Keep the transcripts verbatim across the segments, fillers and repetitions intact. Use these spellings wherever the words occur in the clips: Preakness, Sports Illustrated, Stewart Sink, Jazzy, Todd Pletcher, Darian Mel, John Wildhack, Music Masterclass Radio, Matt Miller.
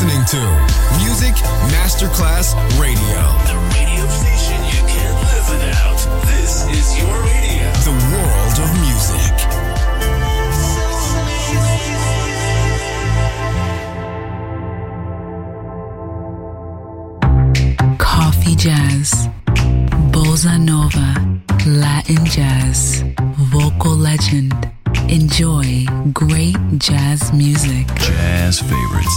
listening to Music Masterclass Radio. The radio station you can't live without. This is your radio. The world of music. Coffee jazz, bossa nova, Latin jazz, vocal legend. Enjoy great jazz music. Jazz favorites.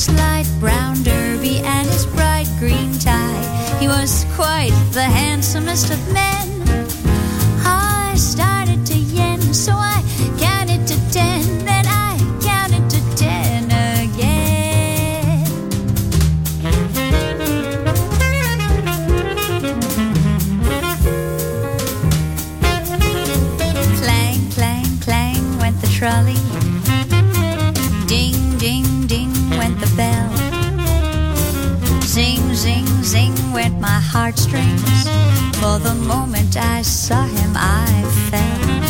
his light brown derby and his bright green tie. He was quite the handsomest of men. I started to yen, so I counted to ten, then I counted to ten again. Clang, clang, clang went the trolley. Ding, ding, ding went the bell. Zing, zing, zing went my heartstrings. For the moment I saw him, I fell.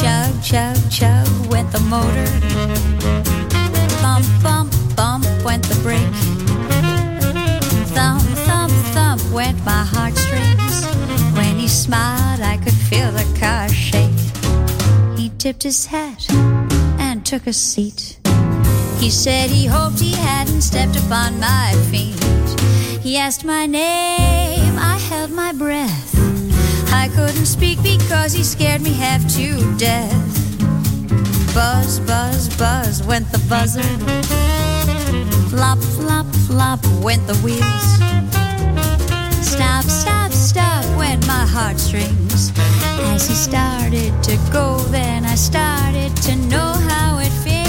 Chug, chug, chug went the motor. Bump, bump, bump went the brake. Thump, thump, thump went my heartstrings. When he smiled, I could feel the car shake. He tipped his hat and took a seat. He said he hoped he hadn't stepped upon my feet. He asked my name, I held my breath. I couldn't speak because he scared me half to death. Buzz, buzz, buzz went the buzzer. Flop, flop, flop went the wheels. Stop, stop, stop went my heartstrings. As he started to go, then I started to know how it feels.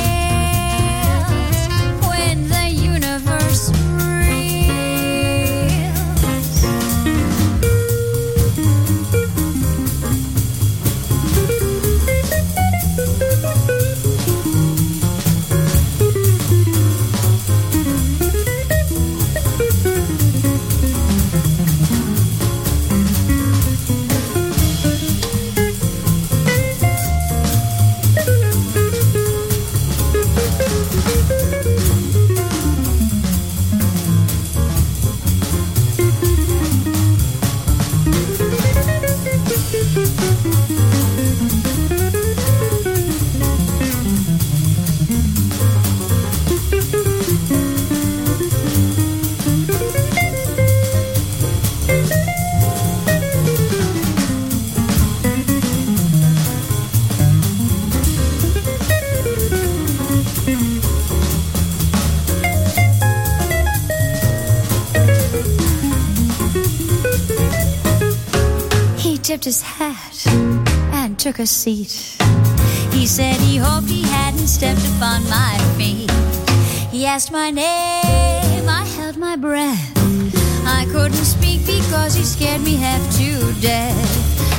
His hat and took a seat. He said he hoped he hadn't stepped upon my feet. He asked my name, I held my breath. I couldn't speak because he scared me half to death.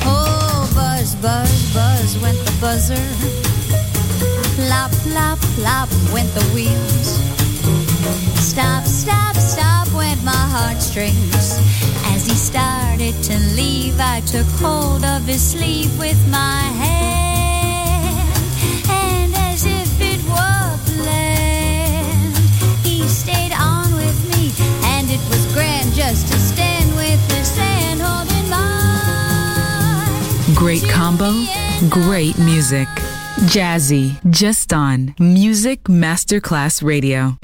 Oh, buzz, buzz, buzz went the buzzer. Plop, plop, plop went the wheels. Stop, stop, stop went my heartstrings. As he started to leave, I took hold of his sleeve with my hand, and as if it were planned, he stayed on with me, and it was grand just to stand with his hand holding mine. Great combo, great music. Jazzy, just on Music Masterclass Radio.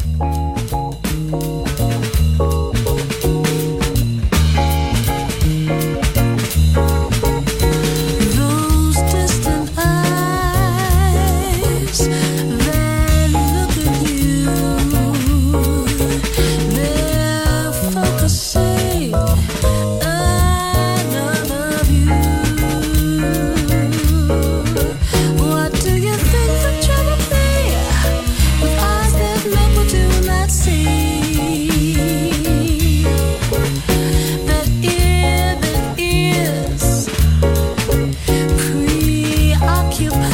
Occupy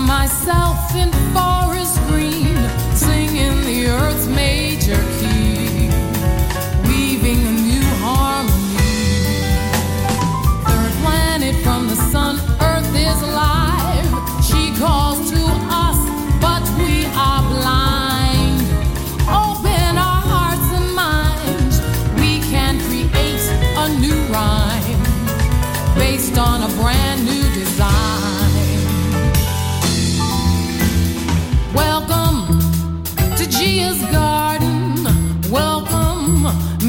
Found myself in forest green, singing the earth's major key, weaving a new harmony. Third planet from the sun, Earth is alive. She calls to us, but we are blind. Open our hearts and minds. We can create a new rhyme based on a brand new design. Gia's garden, welcome,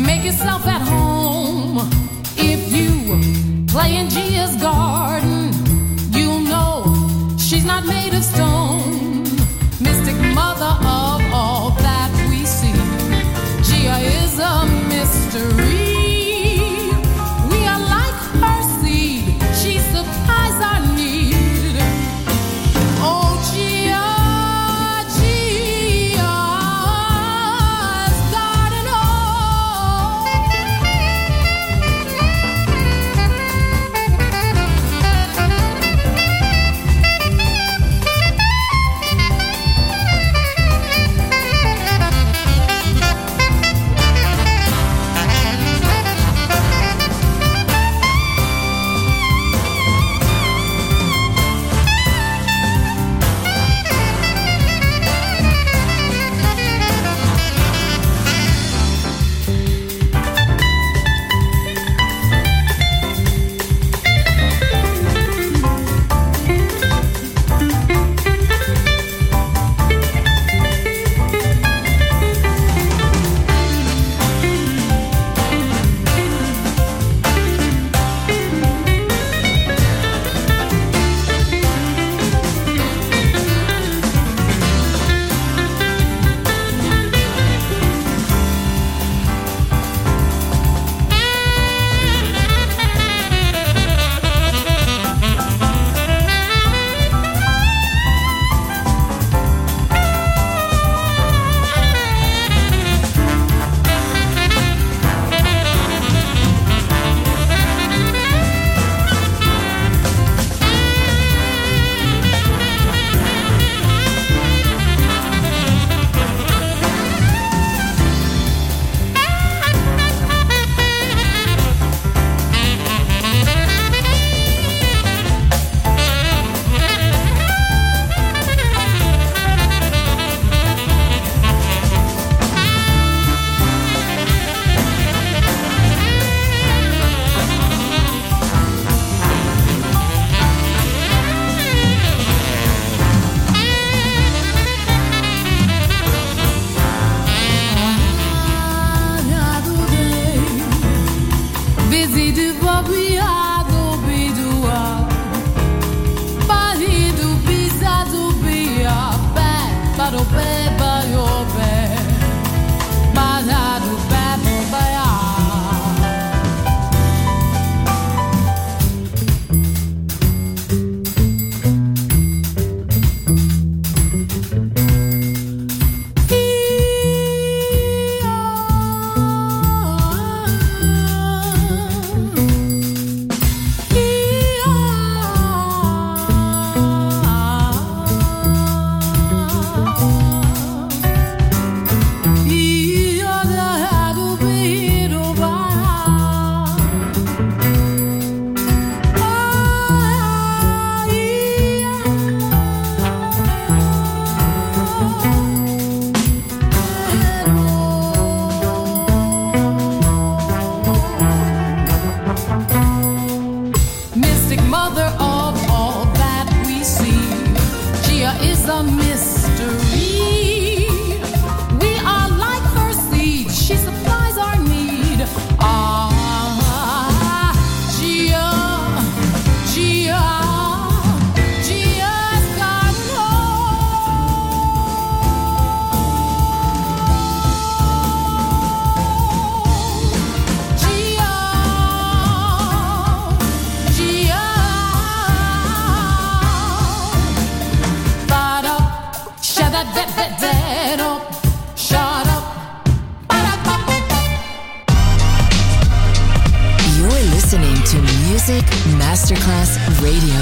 make yourself at home. If you play in Gia's garden, you'll know she's not made of stone. Mystic mother of all that we see, Gia is a mystery. We are like her seed, she supplies our need. Oh, Gia. Music Masterclass Radio.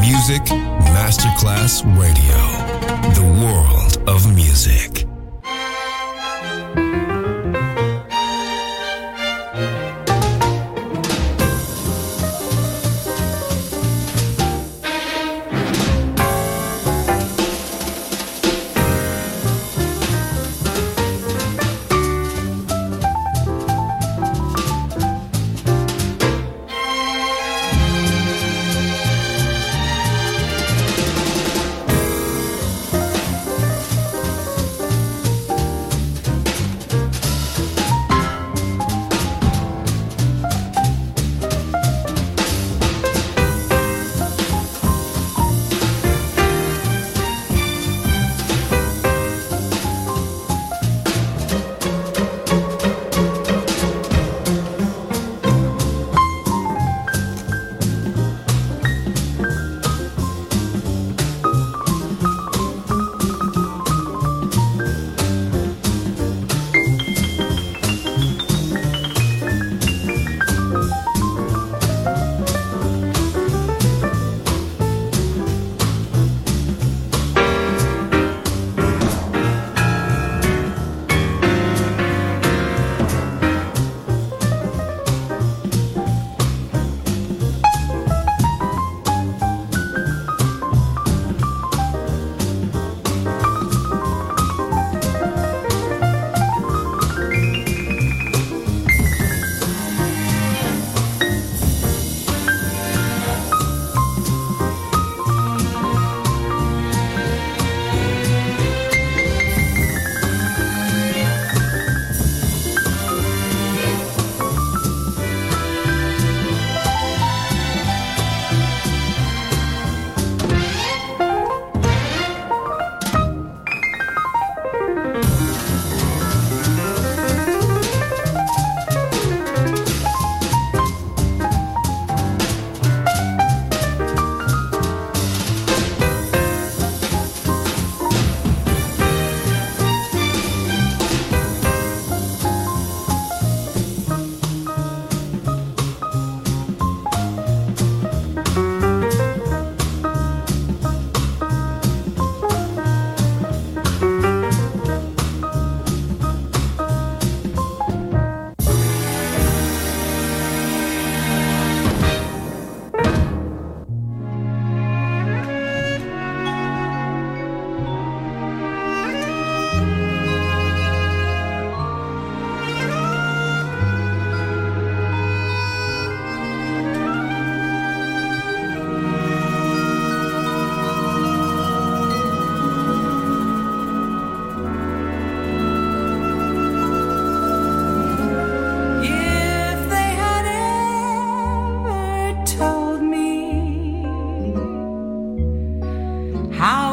Music Masterclass Radio, the world of music.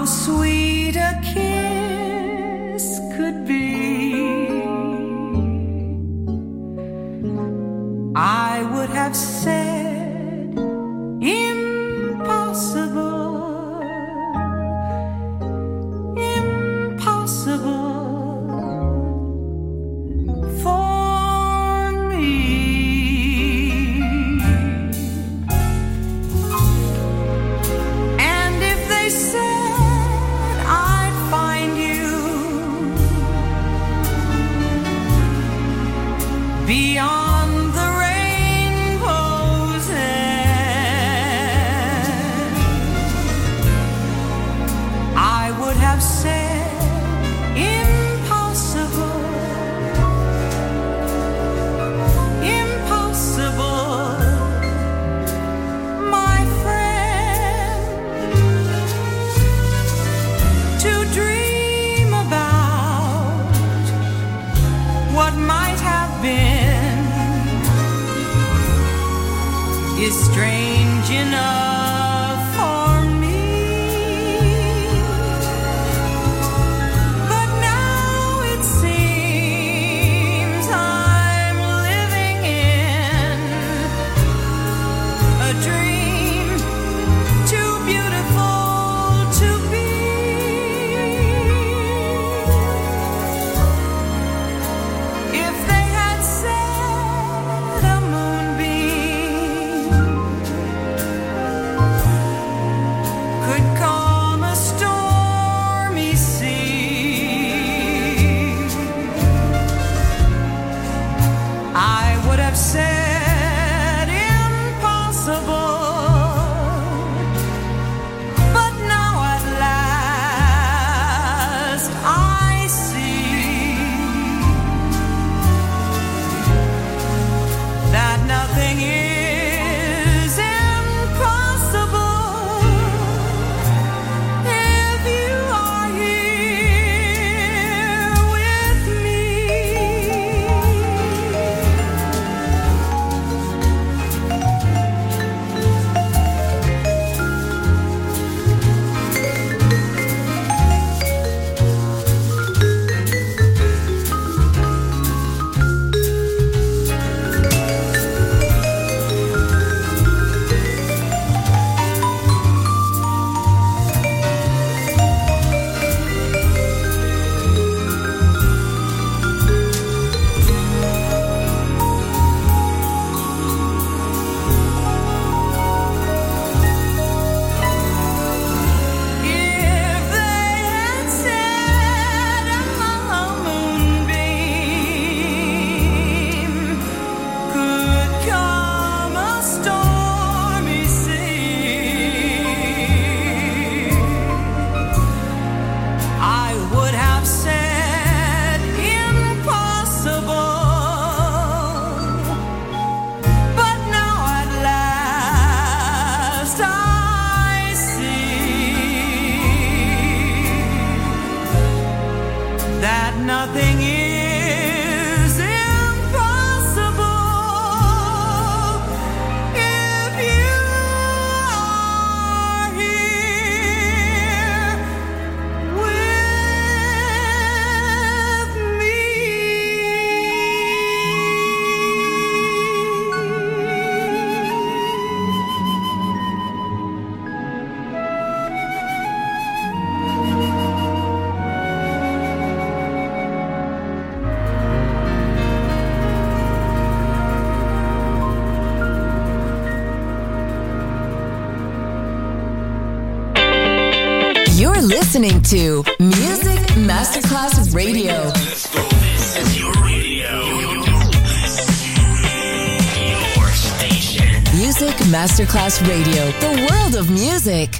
how sweet a kiss could be. I would have said impossible, impossible for me. And if they said I'd find you beyond is strange enough for me, but now it seems I'm living in a dream too beautiful to be. If they had said a moonbeam said impossible, but now at last I see that nothing is impossible if you are here with me. Listening to Music Masterclass Radio. This is your radio. Your station. Music Masterclass Radio. The world of music.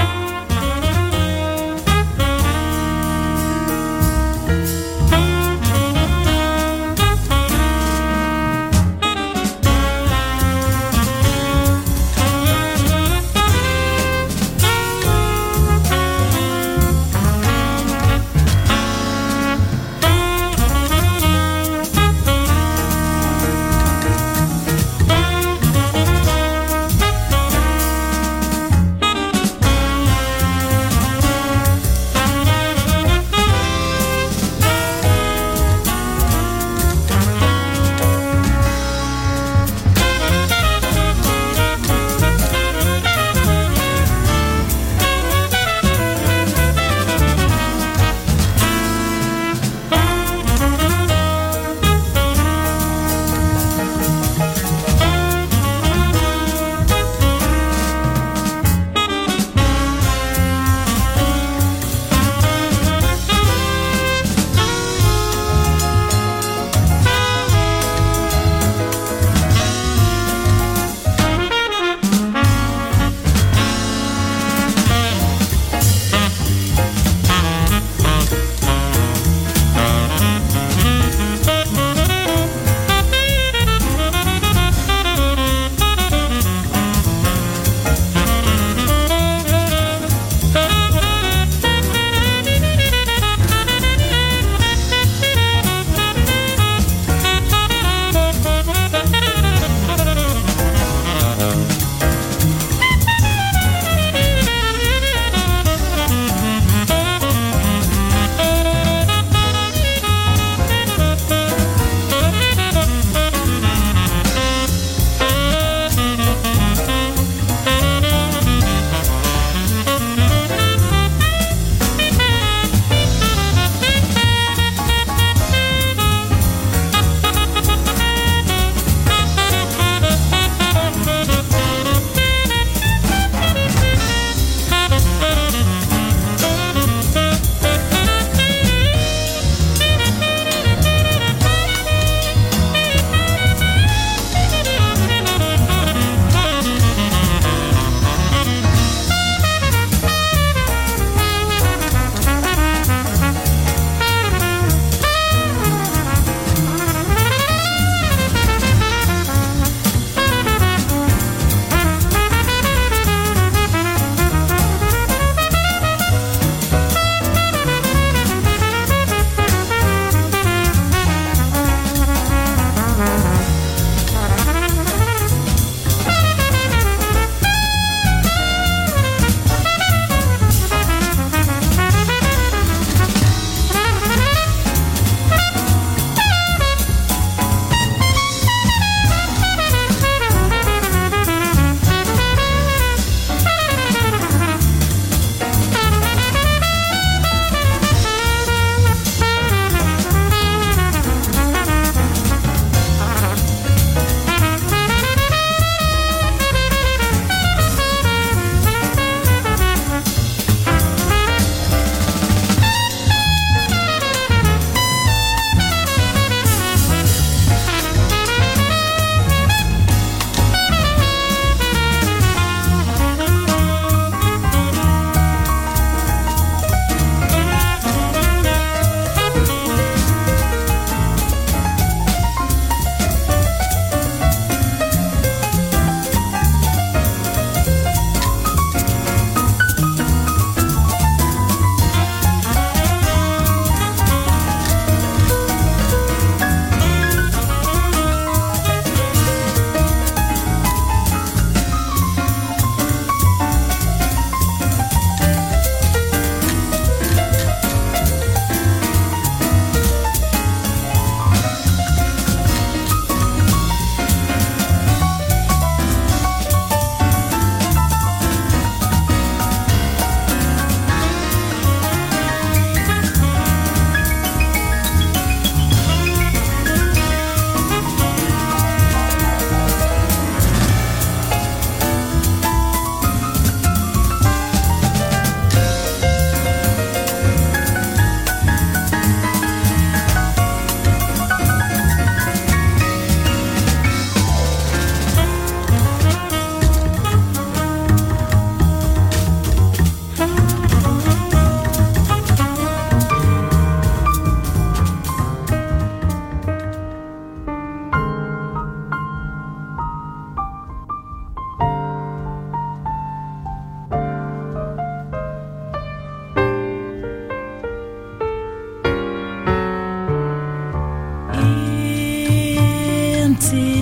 Yeah.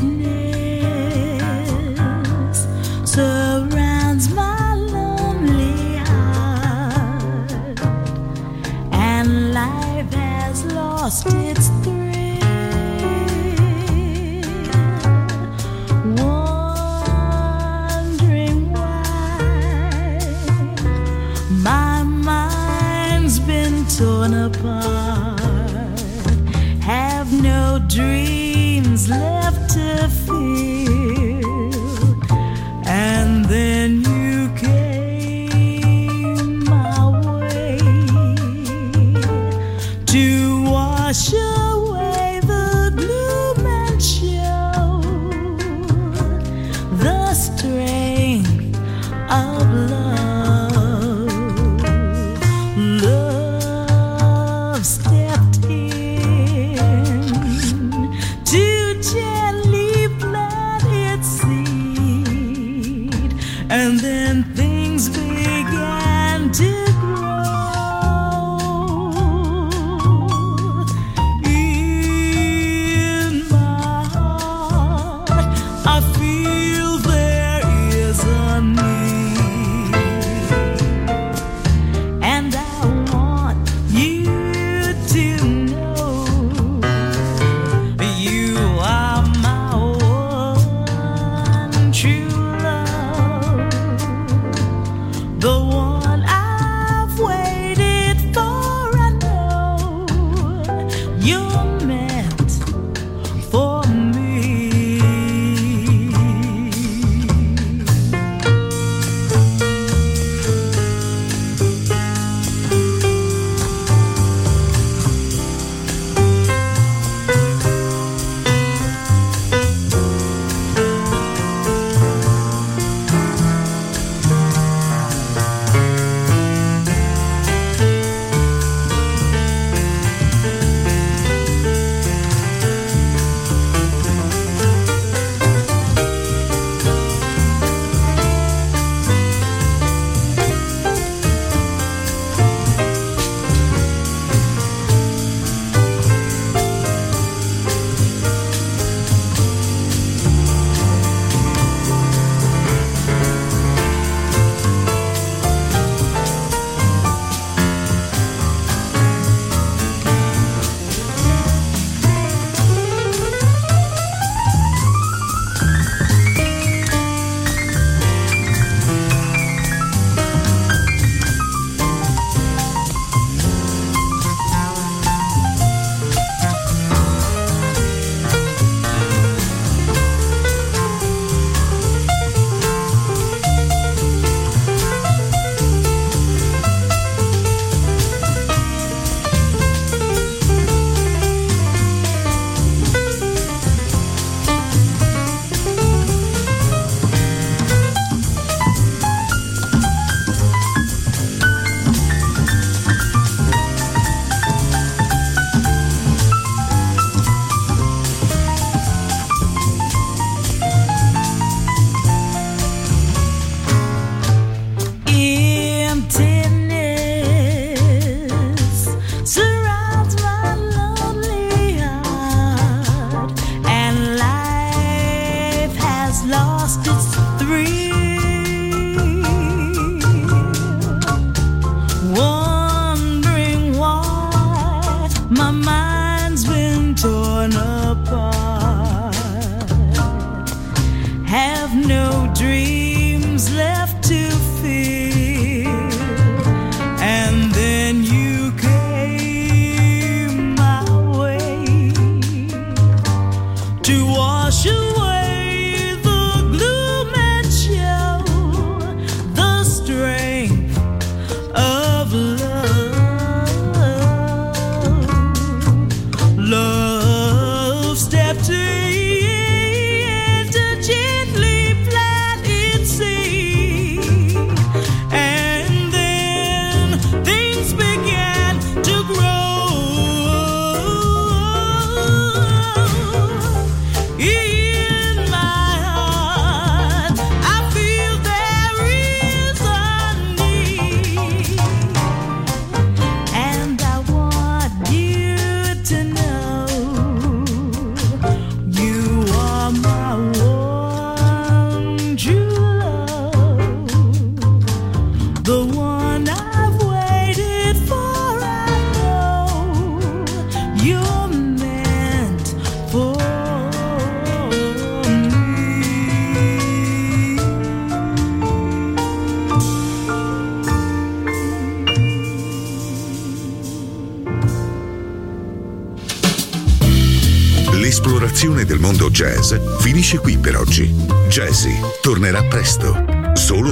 mondo jazz finisce qui per oggi. Jazzy tornerà presto, solo